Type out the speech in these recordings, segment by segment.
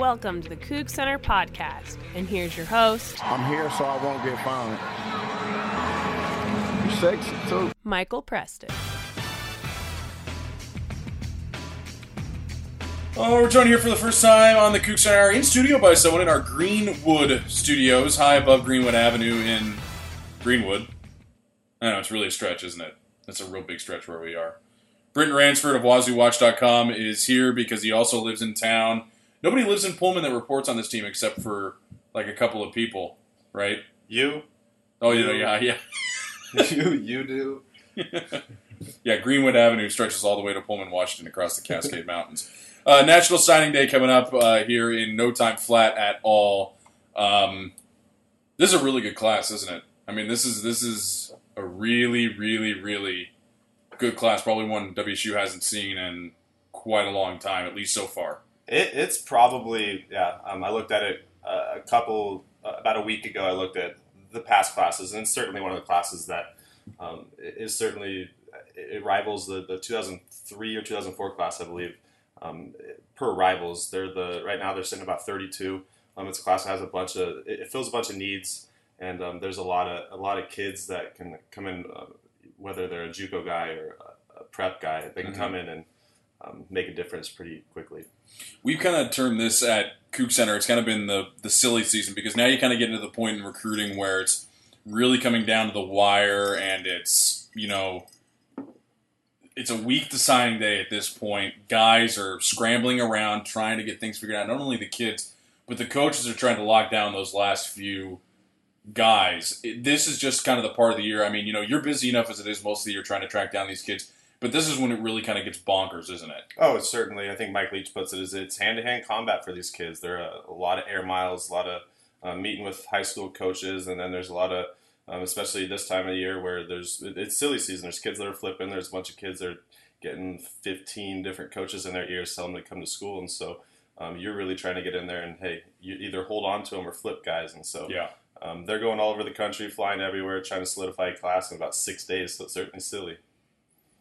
Welcome to the Cook Center podcast, and here's your host. I'm here so I won't get fined. You're sexy too. Michael Preston. Oh, we're joined here for the first time on the Cook Center in studio by someone in our Greenwood studios, high above Greenwood Avenue in Greenwood. I don't know, it's really a stretch, isn't it? That's a real big stretch where we are. Brent Ransford of WazzuWatch.com is here because he also lives in town. Nobody lives in Pullman that reports on this team except for, like, a couple of people, right? You? Oh, you know, yeah. you do. Yeah, Greenwood Avenue stretches all the way to Pullman, Washington, across the Cascade Mountains. National Signing Day coming up here in no time flat at all. This is a really good class, isn't it? I mean, this is a really, really, really good class. Probably one WSU hasn't seen in quite a long time, at least so far. It's probably, yeah, I looked at it about a week ago. I looked at the past classes, and it's certainly one of the classes that is certainly, it rivals the 2003 or 2004 class, I believe, per Rivals. Right now they're sitting about 32. It's a class that has it fills a bunch of needs, and there's a lot of kids that can come in, whether they're a JUCO guy or a prep guy, they can come in and make a difference pretty quickly. We've kind of termed this at Coug Center, it's kind of been the silly season, because now you kind of get into the point in recruiting where it's really coming down to the wire, and it's, you know, it's a week to signing day at this point. Guys are scrambling around trying to get things figured out. Not only the kids, but the coaches are trying to lock down those last few guys. This is just kind of the part of the year. I mean, you know, you're busy enough as it is most of the year trying to track down these kids. But this is when it really kind of gets bonkers, isn't it? Oh, certainly. I think Mike Leach puts it as it's hand-to-hand combat for these kids. There are a lot of air miles, a lot of meeting with high school coaches, and then there's a lot of, especially this time of year where it's silly season. There's kids that are flipping. There's a bunch of kids that are getting 15 different coaches in their ears telling them to come to school. And so you're really trying to get in there and, hey, you either hold on to them or flip guys. And so they're going all over the country, flying everywhere, trying to solidify a class in about 6 days. So it's certainly silly.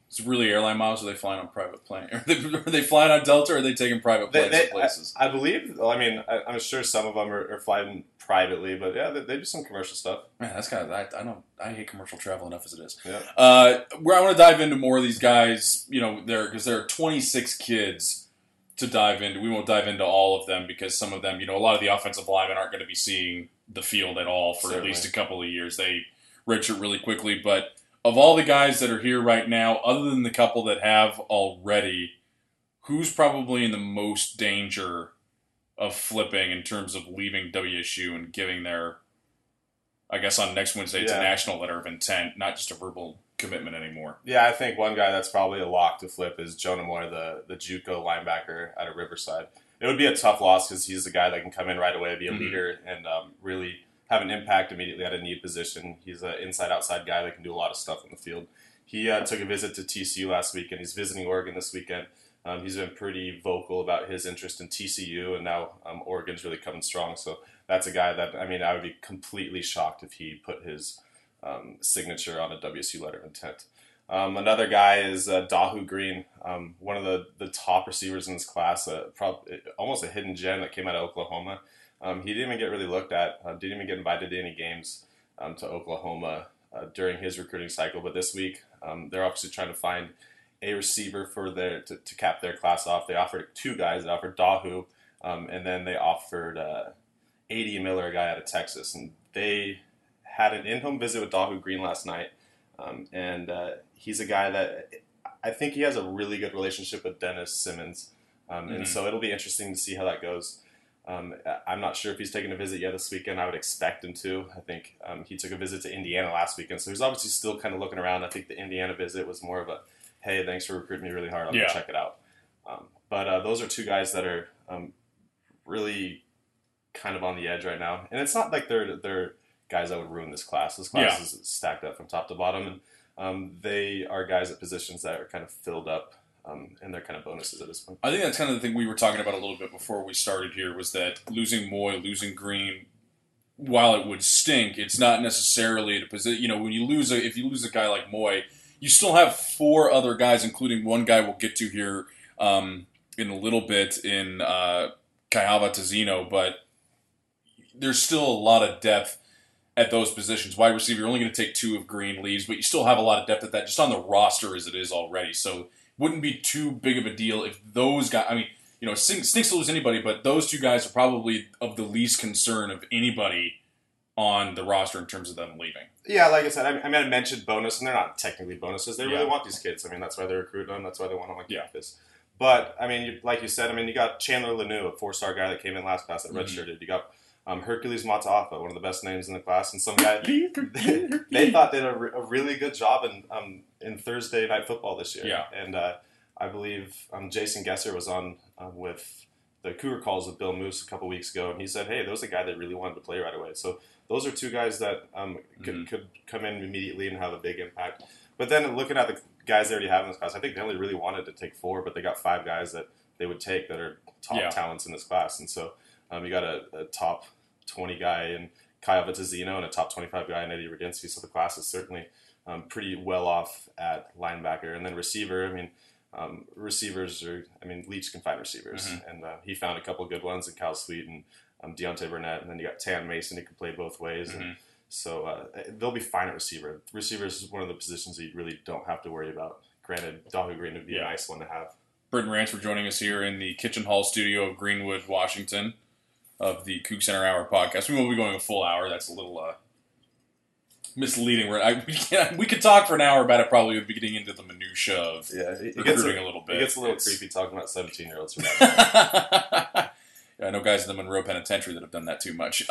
It's really airline miles. Are they flying on private plane? Are they flying on Delta? Or are they taking private planes to places? I believe. Well, I mean, I'm sure some of them are flying privately, but yeah, they do some commercial stuff. Man, that's kind of. I hate commercial travel enough as it is. Yeah. Where I want to dive into more of these guys, you know, because there are 26 kids to dive into. We won't dive into all of them because some of them, you know, a lot of the offensive linemen aren't going to be seeing the field at all for Certainly. At least a couple of years. They redshirt really quickly, but. Of all the guys that are here right now, other than the couple that have already, who's probably in the most danger of flipping in terms of leaving WSU and giving their, I guess on next Wednesday, it's a national letter of intent, not just a verbal commitment anymore? Yeah, I think one guy that's probably a lock to flip is Jonah Moore, the JUCO linebacker out of Riverside. It would be a tough loss because he's the guy that can come in right away, be a leader, and really have an impact immediately at a need position. He's an inside-outside guy that can do a lot of stuff on the field. He took a visit to TCU last week, and he's visiting Oregon this weekend. He's been pretty vocal about his interest in TCU, and now Oregon's really coming strong. So that's a guy that, I mean, I would be completely shocked if he put his signature on a WSU letter of intent. Another guy is Daho Green, one of the top receivers in this class, almost a hidden gem that came out of Oklahoma. He didn't even get really looked at, didn't even get invited to any games to Oklahoma during his recruiting cycle. But this week, they're obviously trying to find a receiver for to cap their class off. They offered two guys. They offered Daho, and then they offered A.D. Miller, a guy out of Texas. And they had an in-home visit with Daho Green last night. And he's a guy that I think he has a really good relationship with Dennis Simmons. And so it'll be interesting to see how that goes. I'm not sure if he's taking a visit yet this weekend. I would expect him to. I think he took a visit to Indiana last weekend, so he's obviously still kind of looking around. I think the Indiana visit was more of a, hey, thanks for recruiting me really hard. I'm going to check it out. But those are two guys that are really kind of on the edge right now. And it's not like they're guys that would ruin this class. This class is stacked up from top to bottom, and they are guys at positions that are kind of filled up. And they're kind of bonuses at this point. I think that's kind of the thing we were talking about a little bit before we started here, was that losing Moy, losing Green, while it would stink, it's not necessarily at a position. You know, when you lose if you lose a guy like Moy, you still have four other guys, including one guy we'll get to here in a little bit in Kaiava Tazino, but there's still a lot of depth at those positions. Wide receiver, you're only going to take two if Green leaves, but you still have a lot of depth at that just on the roster as it is already. So it wouldn't be too big of a deal if those guys, I mean, you know, stinks to lose anybody, but those two guys are probably of the least concern of anybody on the roster in terms of them leaving. Yeah, like I said, I mentioned bonus, and they're not technically bonuses. They really want these kids. I mean, that's why they're recruiting them. That's why they want them like this. But, I mean, like you said, you got Chandler Lanew, a four-star guy that came in last class that redshirted. You got Hercules Mataafa, one of the best names in the class, and some guy they thought did a really good job in Thursday Night Football this year. Yeah. And I believe Jason Gesser was on with the Cougar Calls with Bill Moose a couple weeks ago, and he said, hey, there's a guy that really wanted to play right away. So those are two guys that could come in immediately and have a big impact. But then looking at the guys they already have in this class, I think they only really wanted to take four, but they got five guys that they would take that are top talents in this class. And so you got a top 20 guy in Kaiava Tazino and a top 25 guy in Eddie Radinsky. So the class is certainly pretty well off at linebacker. And then receiver, Leach can find receivers. Mm-hmm. And he found a couple of good ones in Cal Sweet and Deontay Burnett. And then you got Tayon Mason who can play both ways. Mm-hmm. And so they'll be fine at receiver. Receiver is one of the positions that you really don't have to worry about. Granted, Daho Green would be a nice one to have. Britton Rance for joining us here in the Kitchen Hall studio of Greenwood, Washington, of the Coug Center Hour podcast. We will be going a full hour. That's a little misleading. We could talk for an hour about it, probably be getting into the minutia of recruiting a little bit. It gets a little creepy talking about 17-year-olds. I know guys in the Monroe Penitentiary that have done that too much.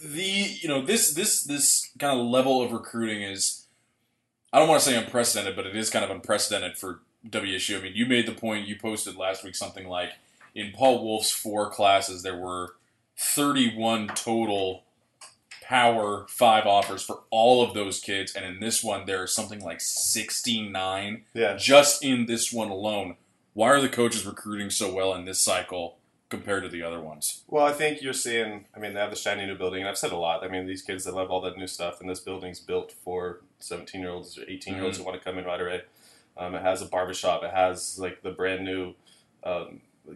This kind of level of recruiting is, I don't want to say unprecedented, but it is kind of unprecedented for WSU. I mean, you made the point, you posted last week something like, in Paul Wolf's four classes, there were 31 total Power 5 offers for all of those kids, and in this one, there are something like 69 just in this one alone. Why are the coaches recruiting so well in this cycle compared to the other ones? Well, I think you're seeing, they have the shiny new building, and I've said a lot. These kids, they love all that new stuff, and this building's built for 17-year-olds or 18-year-olds who want to come in right away. It has a barbershop. It has, the brand-new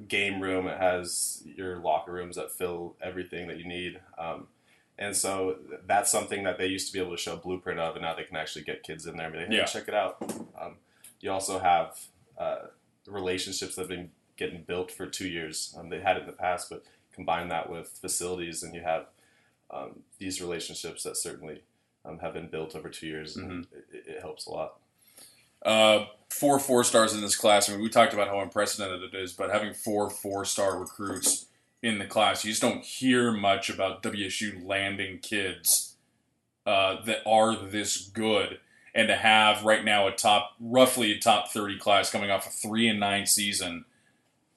game room. It has your locker rooms that fill everything that you need. And so that's something that they used to be able to show a blueprint of, and now they can actually get kids in there and be like, hey, check it out. You also have relationships that have been getting built for 2 years. They had it in the past, but combine that with facilities, and you have these relationships that certainly have been built over 2 years, and it helps a lot. 4 four-stars in this class. We talked about how unprecedented it is, but having 4 four-star recruits in the class, you just don't hear much about WSU landing kids that are this good. And to have right now roughly a top 30 class coming off a 3-9 season,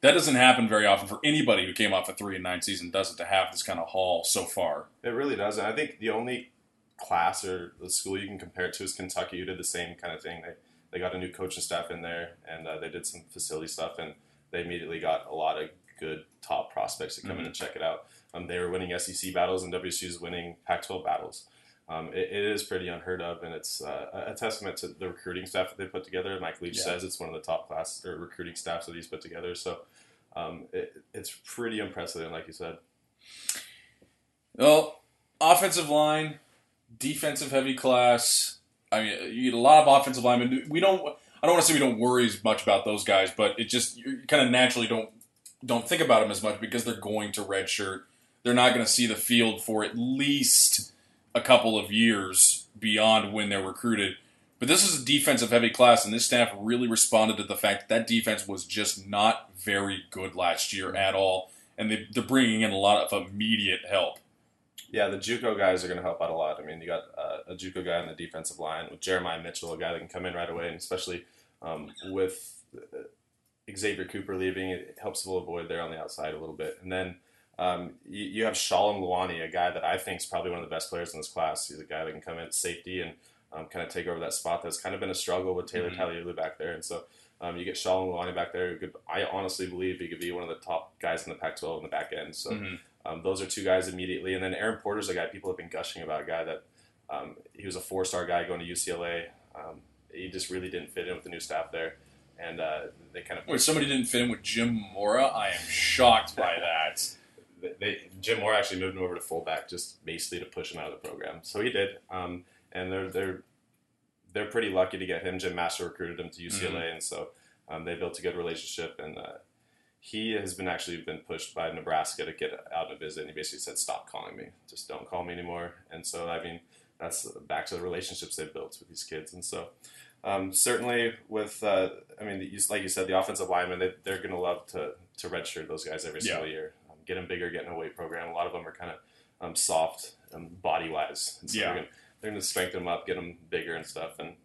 that doesn't happen very often for anybody who came off a 3-9 season, doesn't, to have this kind of haul so far. It really doesn't. I think the only class or the school you can compare it to is Kentucky, who did the same kind of thing. They got a new coaching staff in there, and they did some facility stuff, and they immediately got a lot of good top prospects to come in and check it out. They were winning SEC battles, and WSU's winning Pac-12 battles. It is pretty unheard of, and it's a testament to the recruiting staff that they put together. Mike Leach says it's one of the top class or recruiting staffs that he's put together. So it's pretty unprecedented, like you said. Well, offensive line, defensive heavy class. You get a lot of offensive linemen. I don't want to say we don't worry as much about those guys, but it just, you kind of naturally don't think about them as much because they're going to redshirt. They're not going to see the field for at least a couple of years beyond when they're recruited. But this is a defensive heavy class, and this staff really responded to the fact that defense was just not very good last year at all, and they're bringing in a lot of immediate help. Yeah, the JUCO guys are going to help out a lot. You got a JUCO guy on the defensive line with Jeremiah Mitchell, a guy that can come in right away, and especially with Xavier Cooper leaving, it helps to avoid there on the outside a little bit. And then you have Shalom Luani, a guy that I think is probably one of the best players in this class. He's a guy that can come in at safety and kind of take over that spot that's kind of been a struggle with Taylor Taliulu back there. And so you get Shalom Luani back there, who I honestly believe he could be one of the top guys in the Pac-12 in the back end. So those are two guys immediately. And then Aaron Porter's a guy people have been gushing about, a guy that he was a 4-star guy going to UCLA. He just really didn't fit in with the new staff there. and they kind of... Wait, somebody didn't fit in with Jim Mora? I am shocked by that. Jim Mora actually moved him over to fullback just basically to push him out of the program. So he did, and they're pretty lucky to get him. Jim Master recruited him to UCLA, and so they built a good relationship. And he has been actually been pushed by Nebraska to get out on a visit, and he basically said, "Stop calling me, just don't call me anymore." And so, I mean, that's back to the relationships they've built with these kids. And so, certainly with, I mean, like you said, the offensive linemen, they're going to love to redshirt those guys every single year. Get them bigger, get in a weight program. A lot of them are kind of soft body-wise. And so they're going to strengthen them up, get them bigger and stuff. And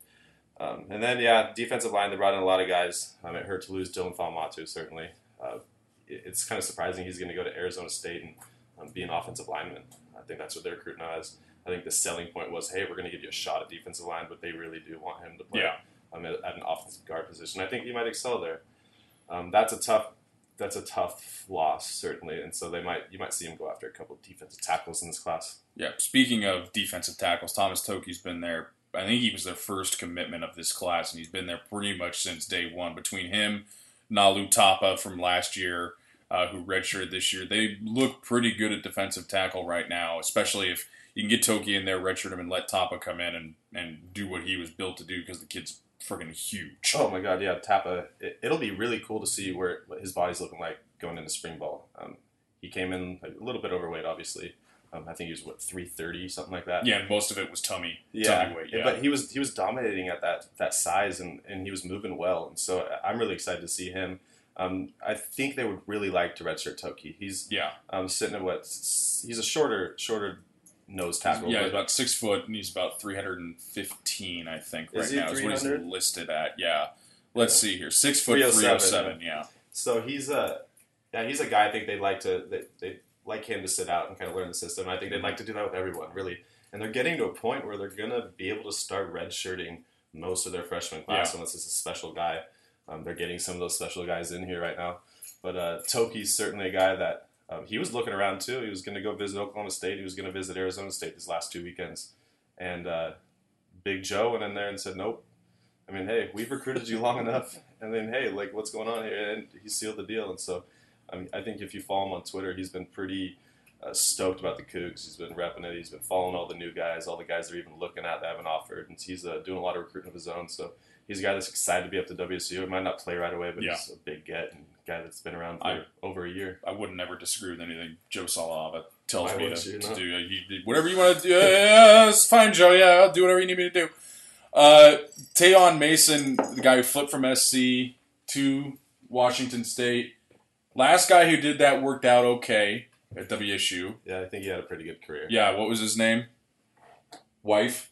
then, defensive line, they brought in a lot of guys. It hurt to lose Dylan Falmatu, certainly. It's kind of surprising he's going to go to Arizona State and be an offensive lineman. I think that's what they're recruiting as. I think the selling point was, hey, we're going to give you a shot at defensive line, but they really do want him to play at an offensive guard position. I think he might excel there. That's a tough loss, certainly, and so you might see him go after a couple of defensive tackles in this class. Yeah, speaking of defensive tackles, Thomas Toki's been there. I think he was their first commitment of this class, and he's been there pretty much since day one. Between him, Nalu Tapa from last year, who redshirted this year, they look pretty good at defensive tackle right now, especially if you can get Toki in there, redshirt him, and let Tapa come in and do what he was built to do because the kid's freaking huge. Oh my God, yeah, Tapa. It'll be really cool to see what his body's looking like going into spring ball. He came in a little bit overweight, obviously. I think he was 330, something like that. Yeah, most of it was tummy weight. Yeah, but he was dominating at that size, and he was moving well. And so I'm really excited to see him. I think they would really like to redshirt Toki. He's sitting at he's a shorter nose tackle. Yeah, he's about 6 foot, and he's about 315, I think, right now is what he's listed at. Yeah. Let's see here. 6 foot, 307, yeah. So he's a guy I think they'd like him to sit out and kind of learn the system. I think they'd like to do that with everyone, really. And they're getting to a point where they're going to be able to start redshirting most of their freshman class unless it's a special guy. They're getting some of those special guys in here right now. But Toki's certainly a guy that he was looking around, too. He was going to go visit Oklahoma State. He was going to visit Arizona State these last 2 weekends. And Big Joe went in there and said, nope. I mean, hey, we've recruited you long enough. And then, hey, like, what's going on here? And he sealed the deal. And so, I mean, I think if you follow him on Twitter, he's been pretty stoked about the Cougs. He's been repping it. He's been following all the new guys, all the guys they're even looking at that haven't offered. And he's doing a lot of recruiting of his own. So he's a guy that's excited to be up to WSU. He might not play right away, but he's a big get and guy that's been around for over a year. I would never disagree with anything Joe Salava tells me to do. He, whatever you want to do, it's fine, Joe. Yeah, I'll do whatever you need me to do. Tayon Mason, the guy who flipped from SC to Washington State. Last guy who did that worked out okay at WSU. Yeah, I think he had a pretty good career. Yeah, what was his name? Wife?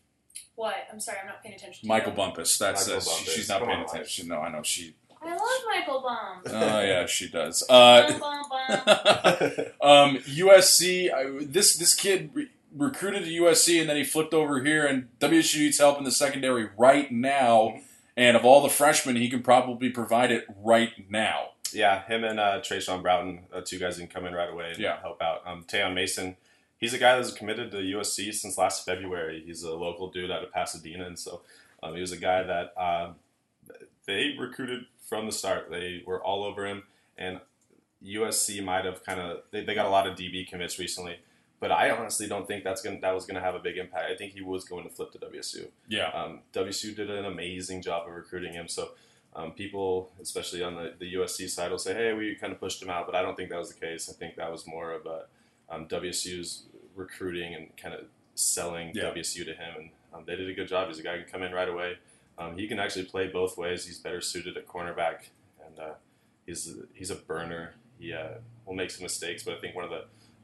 What? I'm sorry, I'm not paying attention to Michael Bumpus. That's Bumpus. She's not paying attention. No, I know she... I love Michael Baum. Oh, yeah, she does. USC, this kid recruited to USC, and then he flipped over here, and WSU needs help in the secondary right now, and of all the freshmen, he can probably provide it right now. Yeah, him and Trayshawn Broughton, two guys can come in right away and help out. Tayon Mason, he's a guy that's committed to USC since last February. He's a local dude out of Pasadena, and so he was a guy that they recruited from the start. They were all over him, and USC might have kind of they got a lot of DB commits recently, but I honestly don't think that was gonna have a big impact. I think he was going to flip to WSU. Yeah, WSU did an amazing job of recruiting him. So people, especially on the USC side, will say, "Hey, we kind of pushed him out," but I don't think that was the case. I think that was more of a WSU's recruiting and kind of selling WSU to him, and they did a good job. He's a guy who can come in right away. He can actually play both ways. He's better suited at cornerback, and he's a burner. He will make some mistakes, but I think one of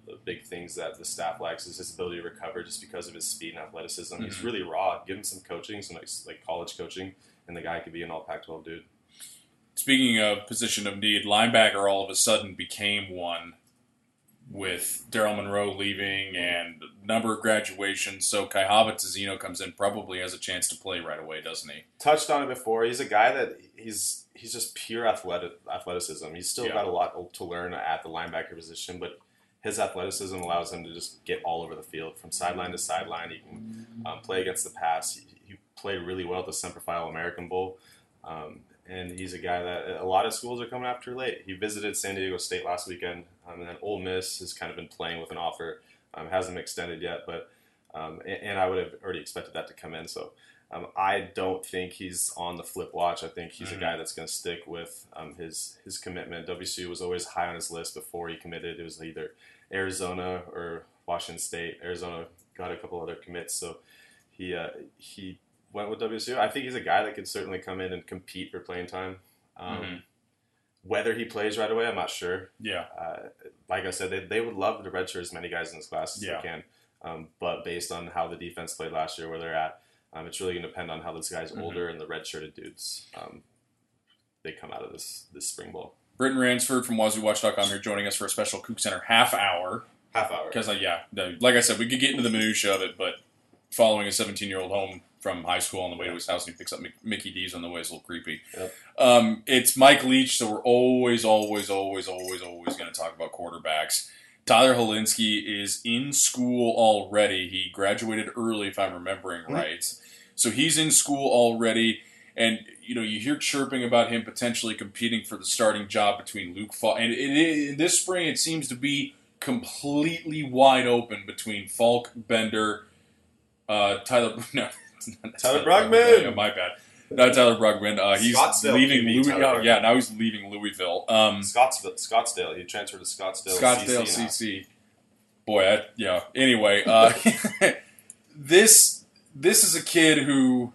the big things that the staff likes is his ability to recover just because of his speed and athleticism. Mm-hmm. He's really raw. Give him some coaching, some like college coaching, and the guy could be an all-Pac-12 dude. Speaking of position of need, linebacker all of a sudden became one with Daryl Monroe leaving and a number of graduations. So Kaiava Tazino comes in, probably has a chance to play right away, doesn't he? Touched on it before. He's a guy that he's just pure athleticism. He's still got a lot to learn at the linebacker position, but his athleticism allows him to just get all over the field from sideline to sideline. He can play against the pass. He played really well at the Semper Fi All-American Bowl. and he's a guy that a lot of schools are coming after late. He visited San Diego State last weekend, and then Ole Miss has kind of been playing with an offer. Hasn't been extended yet, but and I would have already expected that to come in. So I don't think he's on the flip watch. I think he's a guy that's going to stick with his commitment. WCU was always high on his list before he committed. It was either Arizona or Washington State. Arizona got a couple other commits, so he went with WCU. I think he's a guy that could certainly come in and compete for playing time. Whether he plays right away, I'm not sure. Yeah. Like I said, they would love to redshirt as many guys in this class as they can. But based on how the defense played last year, where they're at, it's really going to depend on how this guy's older and the redshirted dudes, they come out of this spring ball. Britton Ransford from WazzuWatch.com here joining us for a special Cook Center half hour. Because, like I said, we could get into the minutiae of it, but following a 17-year-old home from high school on the way to his house, and he picks up Mickey D's on the way. It's a little creepy. Yep. It's Mike Leach, so we're always going to talk about quarterbacks. Tyler Holinsky is in school already. He graduated early, if I'm remembering right. So he's in school already, and you hear chirping about him potentially competing for the starting job between Luke Falk. And this spring, it seems to be completely wide open between Falk, Bender, Tyler Brugman. Oh, my bad. Not Tyler Brugman. He's leaving now he's leaving Louisville. Scottsdale. He transferred to Scottsdale. Scottsdale CC. Anyway, this is a kid who,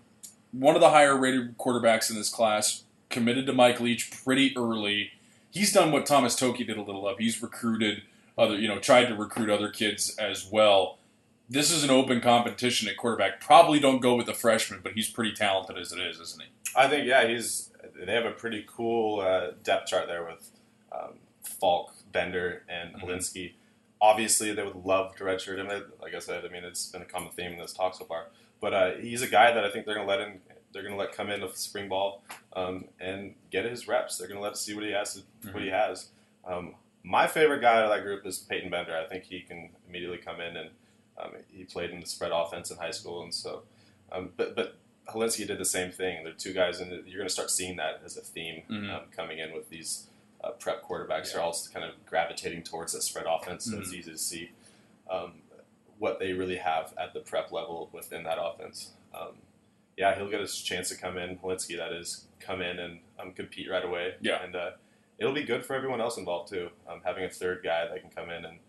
one of the higher rated quarterbacks in this class, committed to Mike Leach pretty early. He's done what Thomas Toki did a little of. He's recruited other, tried to recruit other kids as well. This is an open competition at quarterback. Probably don't go with the freshman, but he's pretty talented as it is, isn't he? I think, they have a pretty cool depth chart there with Falk, Bender, and Holinsky. Obviously, they would love to redshirt him. Like I said, it's been a common theme in this talk so far. But he's a guy that I think they're going to let come into spring ball and get his reps. They're going to let see what he has. My favorite guy out of that group is Peyton Bender. I think he can immediately come in and he played in the spread offense in high school, and so, but Holinsky did the same thing. They're two guys, and you're going to start seeing that as a theme coming in with these prep quarterbacks. They're all kind of gravitating towards that spread offense, so it's easy to see what they really have at the prep level within that offense. He'll get his chance to come in. Holinsky, that is, come in and compete right away. Yeah, and it'll be good for everyone else involved too. Having a third guy that can come in and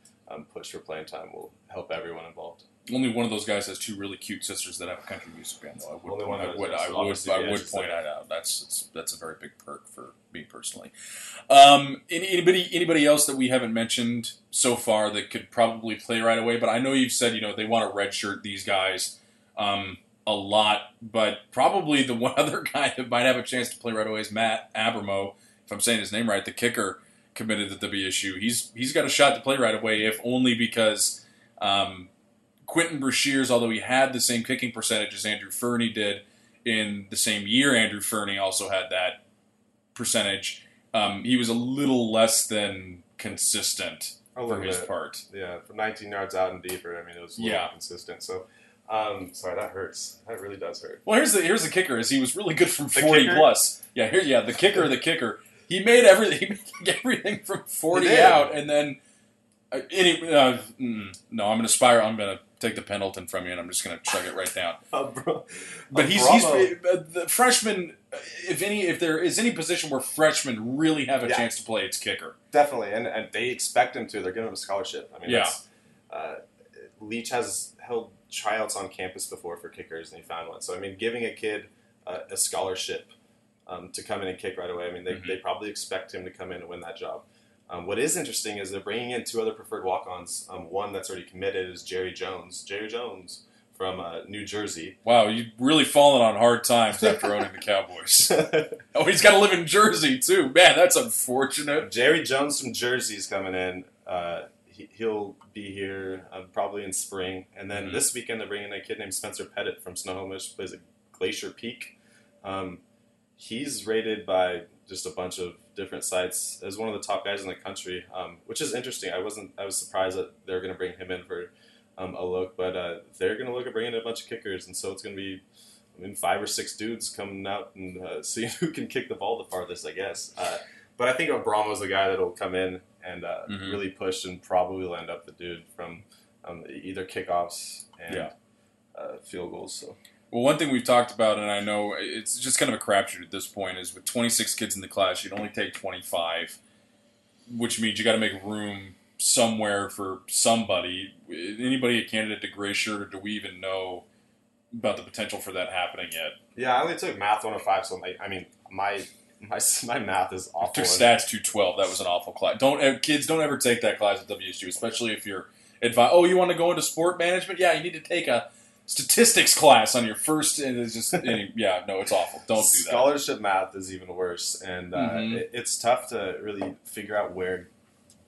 push for playing time will help everyone involved. Only one of those guys has two really cute sisters that have a country music band, though. I would point that out. That's a very big perk for me personally. Anybody else that we haven't mentioned so far that could probably play right away? But I know you've said they want to redshirt these guys a lot, but probably the one other guy that might have a chance to play right away is Matt Abramo, if I'm saying his name right, the kicker. Committed to WSU. He's got a shot to play right away, if only because Quentin Brashears, although he had the same kicking percentage as Andrew Fernie did in the same year, Andrew Fernie also had that percentage. He was a little less than consistent for his part. Yeah, from 19 yards out and deeper, it was a little inconsistent. So, sorry, that hurts. That really does hurt. Well, here's the kicker: he was really good from 40 plus. The kicker. He made everything from 40 out, and then I'm going to take the Pendleton from you, and I'm just going to chug it right down. But he's the freshman. If there is any position where freshmen really have a chance to play, it's kicker. Definitely, and they expect him to. They're giving him a scholarship. Leach has held tryouts on campus before for kickers, and he found one. So giving a kid a scholarship. To come in and kick right away. They probably expect him to come in and win that job. What is interesting is they're bringing in two other preferred walk-ons. One that's already committed is Jerry Jones. Jerry Jones from New Jersey. Wow, you've really fallen on hard times after owning the Cowboys. He's got to live in Jersey, too. Man, that's unfortunate. Jerry Jones from Jersey is coming in. He'll be here probably in spring. And then this weekend they're bringing in a kid named Spencer Pettit from Snohomish, plays at Glacier Peak. He's rated by just a bunch of different sites as one of the top guys in the country, which is interesting. I was surprised that they were going to bring him in for a look, but they're going to look at bringing in a bunch of kickers, and so it's going to be and 5 or 6 dudes coming out and seeing who can kick the ball the farthest, I guess. But I think Obramo's the guy that'll come in and really push and probably line up the dude from either kickoffs and field goals. So. Well, one thing we've talked about, and I know it's just kind of a crapshoot at this point, is with 26 kids in the class, you'd only take 25, which means you got to make room somewhere for somebody. Anybody a candidate to gray shirt, or do we even know about the potential for that happening yet? Yeah, I only took math 105, so I mean, my math is awful. I took stats 212. That was an awful class. Don't ever take that class at WSU, especially if you're you want to go into sport management? Yeah, you need to take a statistics class on your first. And it's just it's awful. Don't do that. Scholarship math is even worse, and it's tough to really figure out where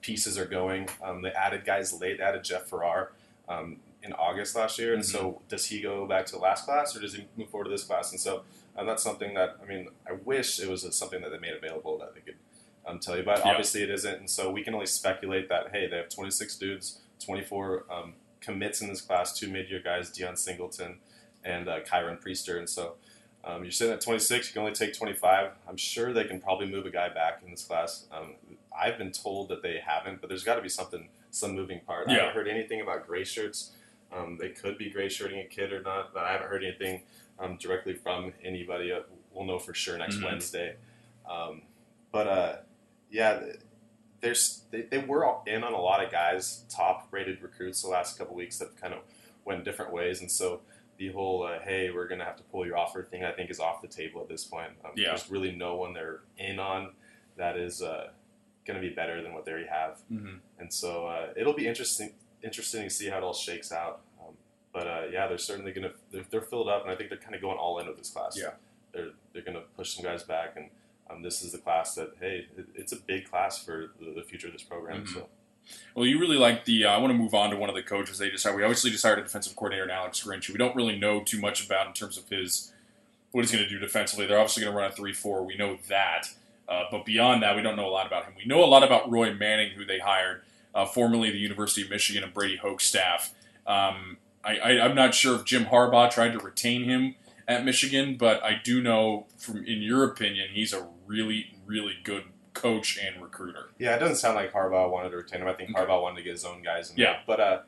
pieces are going. They added guys late. They added Jeff Farrar in August last year, and so does he go back to the last class, or does he move forward to this class? And so. And that's something that, I mean, I wish it was something that they made available that they could tell you about. Yep. Obviously, it isn't. And so we can only speculate that, hey, they have 26 dudes, 24 commits in this class, 2 mid-year guys, Deion Singleton and Kyron Priester. And so you're sitting at 26. You can only take 25. I'm sure they can probably move a guy back in this class. I've been told that they haven't, but there's got to be some moving part. Yeah. I haven't heard anything about gray shirts. They could be gray shirting a kid or not, but I haven't heard anything directly from anybody. We'll know for sure next Wednesday. They were in on a lot of guys, top-rated recruits the last couple weeks that kind of went different ways. And so the whole, hey, we're going to have to pull your offer thing, I think, is off the table at this point. There's really no one they're in on that is going to be better than what they already have. And so it'll be interesting to see how it all shakes out. They're certainly going to – they're filled up, and I think they're kind of going all in with this class. Yeah. They're going to push some guys back, and this is the class that, hey, it's a big class for the future of this program. So. Well, you really like the I want to move on to one of the coaches they just hired. We obviously just hired a defensive coordinator, Alex Grinch, who we don't really know too much about in terms of what he's going to do defensively. They're obviously going to run a 3-4. We know that. But beyond that, we don't know a lot about him. We know a lot about Roy Manning, who they hired, formerly the University of Michigan and Brady Hoke's staff. I'm not sure if Jim Harbaugh tried to retain him at Michigan, but I do know, in your opinion, he's a really, really good coach and recruiter. Yeah, it doesn't sound like Harbaugh wanted to retain him. I think Harbaugh wanted to get his own guys in there. But,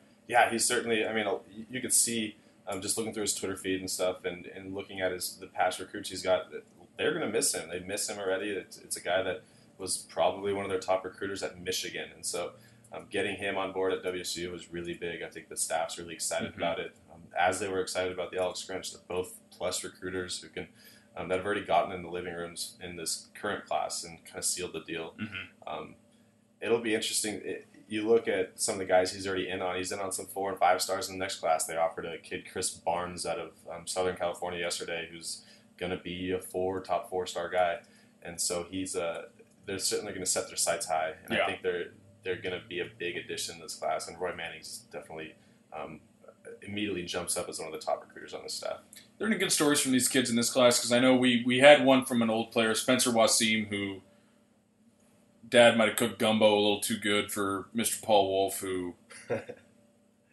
he's certainly – I mean, you could see just looking through his Twitter feed and stuff and looking at the past recruits he's got, they're going to miss him. They miss him already. It's a guy that was probably one of their top recruiters at Michigan, and so – getting him on board at WSU was really big. I think the staff's really excited about it, as they were excited about the Alex Grinch. They're both plus recruiters who can that have already gotten in the living rooms in this current class and kind of sealed the deal. It'll be interesting. You look at some of the guys he's already in on. He's in on some 4 and 5 stars in the next class. They offered a kid, Chris Barnes, out of Southern California yesterday, who's going to be a top 4 star guy, and so he's they're certainly going to set their sights high, and I think they're going to be a big addition to this class, and Roy Manning's definitely immediately jumps up as one of the top recruiters on the staff. There are any good stories from these kids in this class? Because I know we had one from an old player, Spencer Wasim, who dad might have cooked gumbo a little too good for Mr. Paul Wolf, who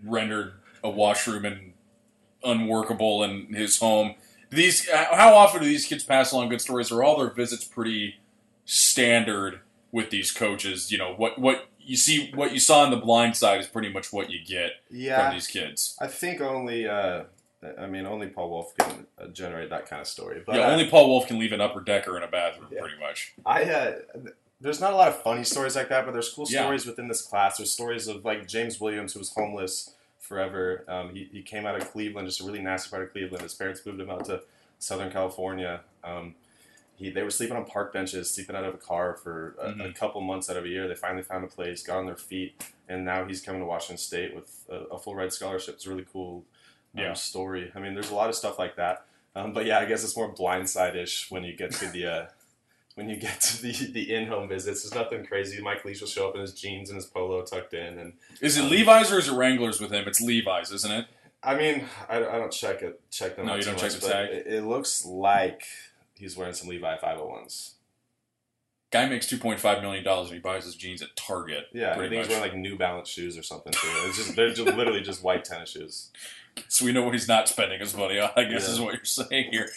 rendered a washroom and unworkable in his home. How often do these kids pass along good stories, or are all their visits pretty standard with these coaches? You know, what you saw on The Blind Side is pretty much what you get from these kids. I think only Paul Wolf can generate that kind of story. But only Paul Wolf can leave an upper decker in a bathroom, pretty much. There's not a lot of funny stories like that, but there's cool stories within this class. There's stories of, like, James Williams, who was homeless forever. He came out of Cleveland, just a really nasty part of Cleveland. His parents moved him out to Southern California. They were sleeping on park benches, sleeping out of a car for a couple months out of a year. They finally found a place, got on their feet, and now he's coming to Washington State with a full-ride scholarship. It's a really cool story. I mean, there's a lot of stuff like that. I guess it's more blindside-ish when you get to the the in-home visits. There's nothing crazy. Mike Leach will show up in his jeans and his polo tucked in. And is it Levi's or is it Wranglers with him? It's Levi's, isn't it? I mean, I don't check them. No, you don't check the tag. It looks like he's wearing some Levi 501s. Guy makes $2.5 million and he buys his jeans at Target. Yeah, I think he's wearing like New Balance shoes or something too. It's just, they're just literally just white tennis shoes. So we know what he's not spending his money on, I guess, is what you're saying here.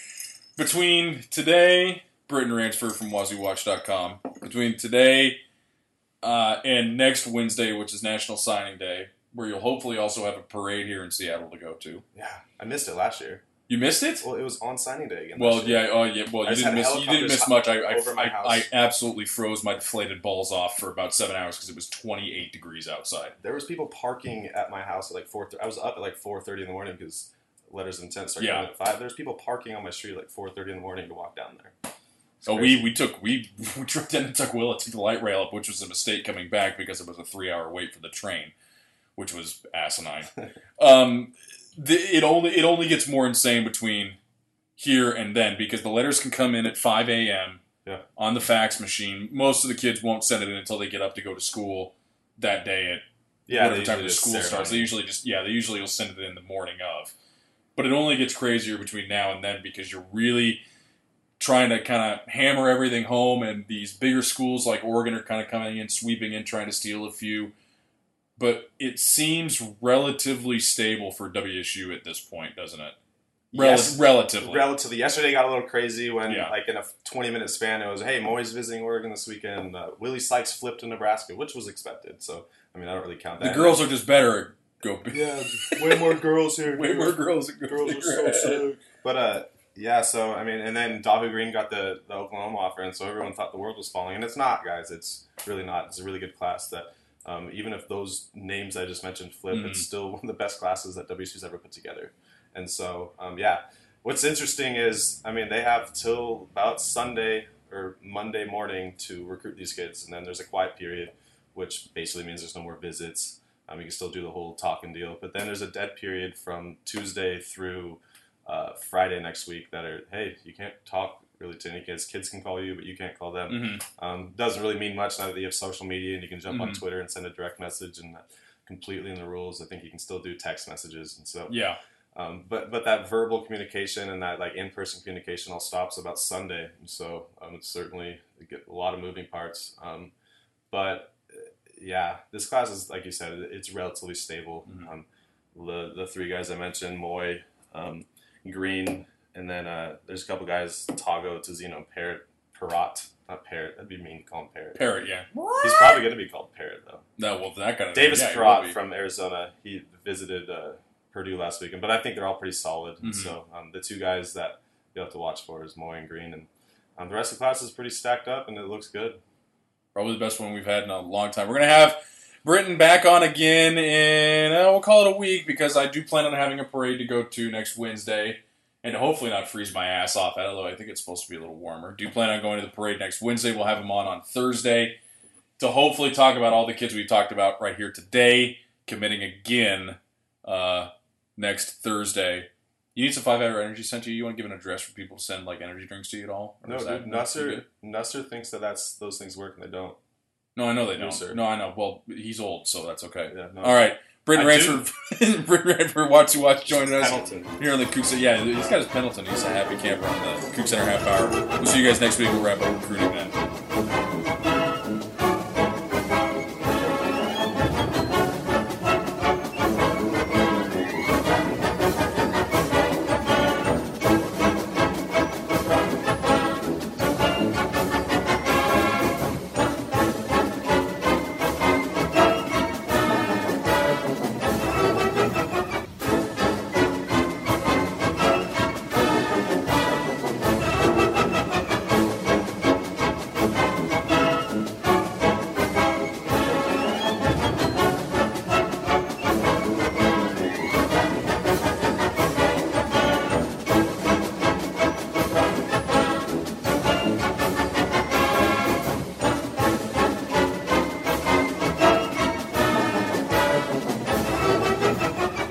Between today, Britton Ransford from WazzuWatch.com. Between today and next Wednesday, which is National Signing Day, where you'll hopefully also have a parade here in Seattle to go to. Yeah, I missed it last year. You missed it? Well, it was on signing day again. Well, yeah, well, you didn't miss much. I absolutely froze my deflated balls off for about 7 hours because it was 28 degrees outside. There was people parking at my house at like 4:30. I was up at like 4:30 in the morning because letters of intent started coming at 5. There's people parking on my street at like 4:30 in the morning to walk down there. So we tripped in and took Willa to the light rail up, which was a mistake coming back because it was a 3-hour wait for the train, which was asinine. It only gets more insane between here and then because the letters can come in at 5 a.m. On the fax machine. Most of the kids won't send it in until they get up to go to school that day at whatever time the school starts. They usually will send it in the morning of. But it only gets crazier between now and then because you're really trying to kind of hammer everything home, and these bigger schools like Oregon are kind of coming in, sweeping in, trying to steal a few. But it seems relatively stable for WSU at this point, doesn't it? Yes, relatively. Yesterday got a little crazy when, like, in a 20-minute span, it was, hey, Moy's visiting Oregon this weekend. Willie Sykes flipped to Nebraska, which was expected. So, I mean, I don't really count that. The girls are just better at go. Yeah, way more girls here. Way more girls. Girls are so sick. But, so, I mean, and then Daho Green got the Oklahoma offer, and so everyone thought the world was falling. And it's not, guys. It's really not. It's a really good class that... even if those names I just mentioned flip, it's still one of the best classes that WC's ever put together. And so, what's interesting is, I mean, they have till about Sunday or Monday morning to recruit these kids. And then there's a quiet period, which basically means there's no more visits. You can still do the whole talking deal. But then there's a dead period from Tuesday through Friday next week that are, hey, you can't talk really to any kids. Kids can call you, but you can't call them. Doesn't really mean much now that you have social media and you can jump on Twitter and send a direct message, and that completely in the rules. I think you can still do text messages and so. Yeah. But that verbal communication and that like in-person communication all stops about Sunday. And so it's certainly a lot of moving parts. But this class is, like you said, it's relatively stable. The three guys I mentioned, Moy, Green, and then there's a couple guys, Tago, Tazino, Parrot. Not Parrot. That'd be mean to call him Parrot. Parrot, yeah. What? He's probably going to be called Parrot, though. No, well, that kind of Davis Parrot from Arizona. He visited Purdue last weekend, but I think they're all pretty solid. Mm-hmm. So the two guys that you'll have to watch for is Moy and Green, and the rest of the class is pretty stacked up, and it looks good. Probably the best one we've had in a long time. We're going to have Britton back on again in, we'll call it a week, because I do plan on having a parade to go to next Wednesday. And hopefully not freeze my ass off, although I think it's supposed to be a little warmer. Do plan on going to the parade next Wednesday. We'll have him on Thursday to hopefully talk about all the kids we talked about right here today, committing again next Thursday. You need some 5-hour energy sent to you? You want to give an address for people to send like energy drinks to you at all? Or no, dude, Nusser thinks that those things work, and they don't. No, I know they don't. Nusser. No, I know. Well, he's old, so that's okay. Yeah, no. All right. Britton Ransford, Watch joining us here on the Cook Center. Yeah, he's got his Pendleton. He's a happy camper on the Cook Center half hour. We'll see you guys next week. We'll wrap up recruiting then.